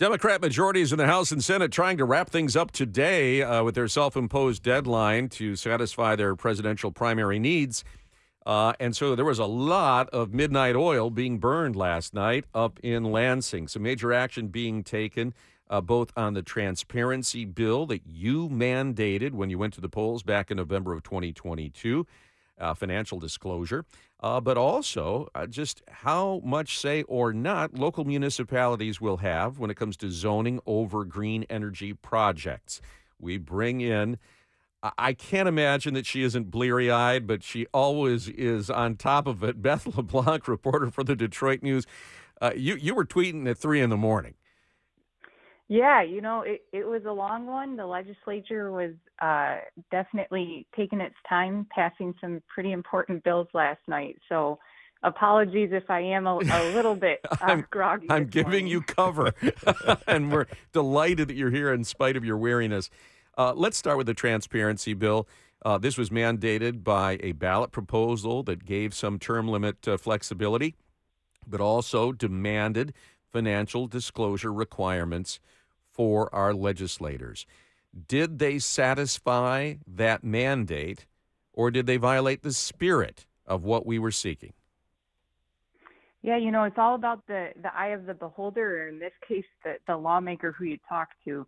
Democrat majorities in the House and Senate trying to wrap things up today with their self-imposed deadline to satisfy their presidential primary needs. And so there was a lot of midnight oil being burned last night up in Lansing. Some major action being taken both on the transparency bill that you mandated when you went to the polls back in November of 2022, financial disclosure, but also just how much say or not local municipalities will have when it comes to zoning over green energy projects. We bring in, I can't imagine that she isn't bleary-eyed, but she always is on top of it. Beth LeBlanc, reporter for the Detroit News. You were tweeting at 3 in the morning. Yeah, you know, it was a long one. The legislature was definitely taking its time passing some pretty important bills last night. So apologies if I am a little bit groggy. I'm giving you cover, and we're delighted that you're here in spite of your weariness. Let's start with the transparency bill. This was mandated by a ballot proposal that gave some term limit flexibility, but also demanded financial disclosure requirements for our legislators. Did they satisfy that mandate, or did they violate the spirit of what we were seeking? Yeah, you know, it's all about the eye of the beholder, or in this case, the lawmaker who you talk to.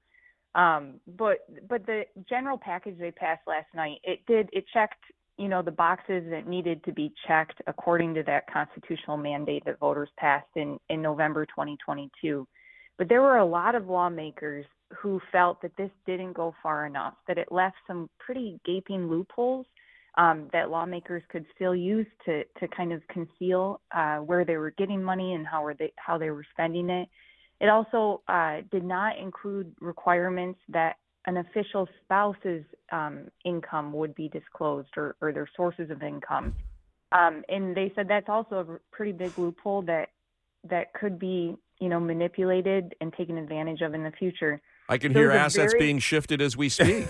But the general package they passed last night, it checked, you know, the boxes that needed to be checked according to that constitutional mandate that voters passed in November 2022. But there were a lot of lawmakers who felt that this didn't go far enough, that it left some pretty gaping loopholes that lawmakers could still use to kind of conceal where they were getting money and how they were spending it. It also did not include requirements that an official spouse's income would be disclosed or their sources of income. And they said that's also a pretty big loophole that could be, you know, manipulated and taken advantage of in the future. I can hear assets being shifted as we speak.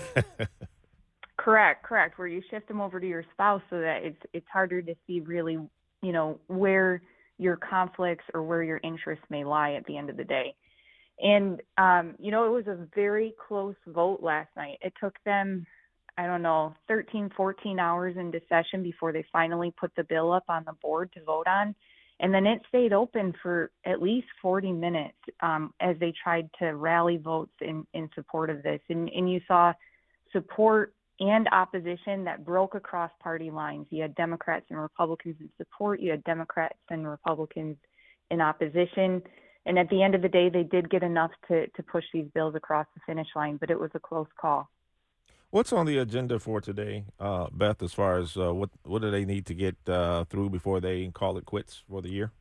Correct. Where you shift them over to your spouse so that it's harder to see really, you know, where your conflicts or where your interests may lie at the end of the day. And, you know, it was a very close vote last night. It took them, I don't know, 13, 14 hours into session before they finally put the bill up on the board to vote on. And then it stayed open for at least 40 minutes as they tried to rally votes in support of this. And you saw support and opposition that broke across party lines. You had Democrats and Republicans in support. You had Democrats and Republicans in opposition. And at the end of the day, they did get enough to push these bills across the finish line, but it was a close call. What's on the agenda for today, Beth, as far as what do they need to get through before they call it quits for the year?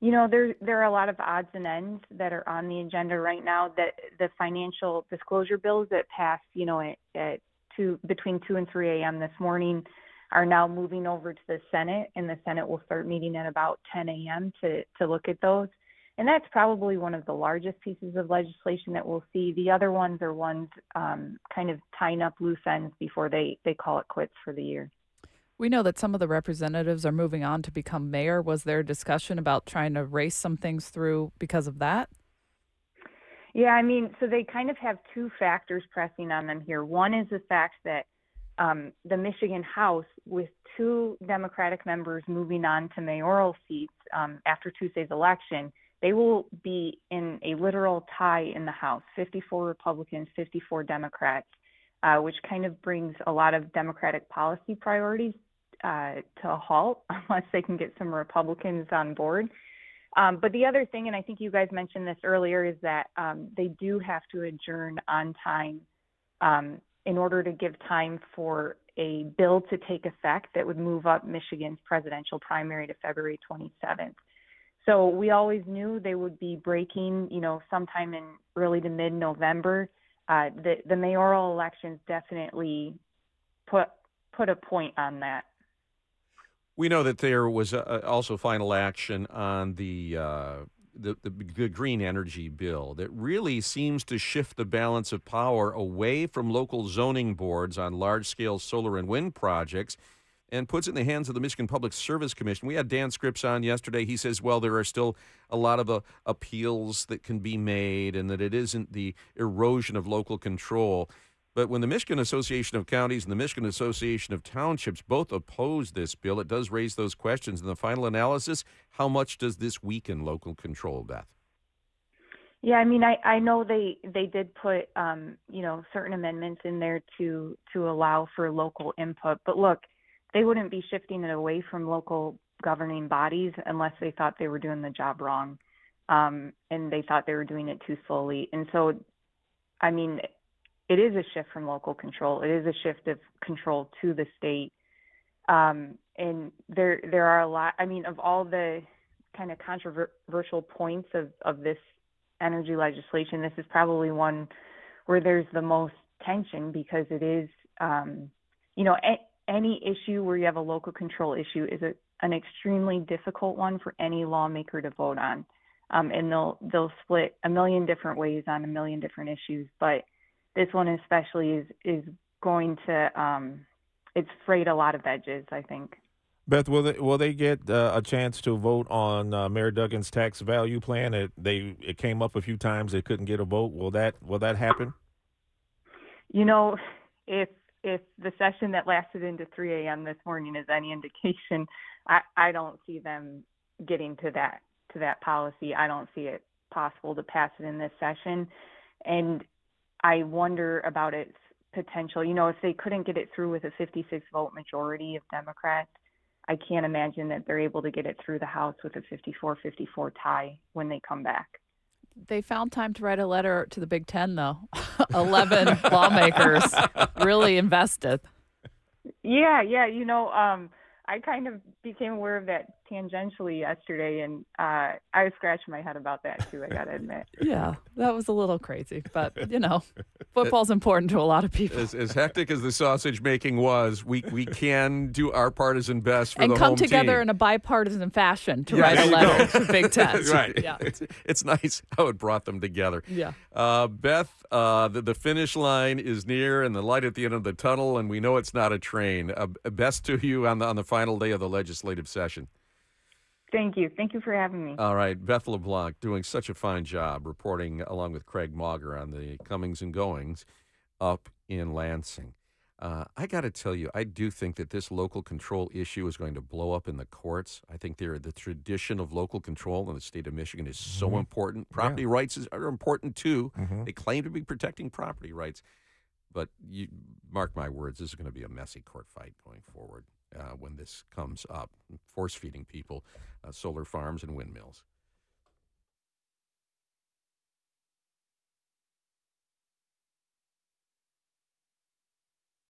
You know, there are a lot of odds and ends that are on the agenda right now. That the financial disclosure bills that passed, you know, at between 2 and 3 a.m. this morning are now moving over to the Senate, and the Senate will start meeting at about 10 a.m. to look at those. And that's probably one of the largest pieces of legislation that we'll see. The other ones are ones kind of tying up loose ends before they call it quits for the year. We know that some of the representatives are moving on to become mayor. Was there a discussion about trying to race some things through because of that? Yeah, I mean, so they kind of have two factors pressing on them here. One is the fact that the Michigan House, with two Democratic members moving on to mayoral seats after Tuesday's election, they will be in a literal tie in the House, 54 Republicans, 54 Democrats, which kind of brings a lot of Democratic policy priorities to a halt unless they can get some Republicans on board. But the other thing, and I think you guys mentioned this earlier, is that they do have to adjourn on time in order to give time for a bill to take effect that would move up Michigan's presidential primary to February 27th. So we always knew they would be breaking, you know, sometime in early to mid-November. The mayoral elections definitely put a point on that. We know that there was also final action on the green energy bill that really seems to shift the balance of power away from local zoning boards on large-scale solar and wind projects and puts it in the hands of the Michigan Public Service Commission. We had Dan Scripps on yesterday. He says, well, there are still a lot of appeals that can be made and that it isn't the erosion of local control. But when the Michigan Association of Counties and the Michigan Association of Townships both oppose this bill, it does raise those questions. In the final analysis, how much does this weaken local control, Beth? Yeah, I mean, I know they did put, certain amendments in there to allow for local input. But look, they wouldn't be shifting it away from local governing bodies unless they thought they were doing the job wrong, and they thought they were doing it too slowly. And so, I mean, it is a shift from local control. It is a shift of control to the state. And there are a lot, I mean, of all the kind of controversial points of this energy legislation, this is probably one where there's the most tension because it is, any issue where you have a local control issue is an extremely difficult one for any lawmaker to vote on. And they'll split a million different ways on a million different issues. But this one especially is going to, it's frayed a lot of edges, I think. Beth, will they get a chance to vote on Mayor Duggan's tax value plan? It came up a few times. They couldn't get a vote. Will that happen? You know, if the session that lasted into 3 a.m. this morning is any indication, I don't see them getting to that policy. I don't see it possible to pass it in this session, and I wonder about its potential. You know, if they couldn't get it through with a 56-vote majority of Democrats, I can't imagine that they're able to get it through the House with a 54-54 tie when they come back. They found time to write a letter to the Big Ten, though. 11 lawmakers really invested. Yeah. You know, I kind of became aware of that tangentially yesterday, and I was scratching my head about that, too, I got to admit. Yeah, that was a little crazy, but, you know, football's important to a lot of people. As hectic as the sausage making was, we can do our partisan best for and the home team. And come together in a bipartisan fashion to write a letter to Big Ten. Right. Yeah. It's nice how it brought them together. Yeah. Beth, the finish line is near and the light at the end of the tunnel, and we know it's not a train. Best to you on the final day of the legislative session. Thank you. Thank you for having me. All right. Beth LeBlanc doing such a fine job reporting along with Craig Mauger on the comings and goings up in Lansing. I got to tell you, I do think that this local control issue is going to blow up in the courts. I think the tradition of local control in the state of Michigan is so important. Property rights are important, too. Mm-hmm. They claim to be protecting property rights. But you mark my words, this is going to be a messy court fight going forward. When this comes up, force-feeding people solar farms and windmills.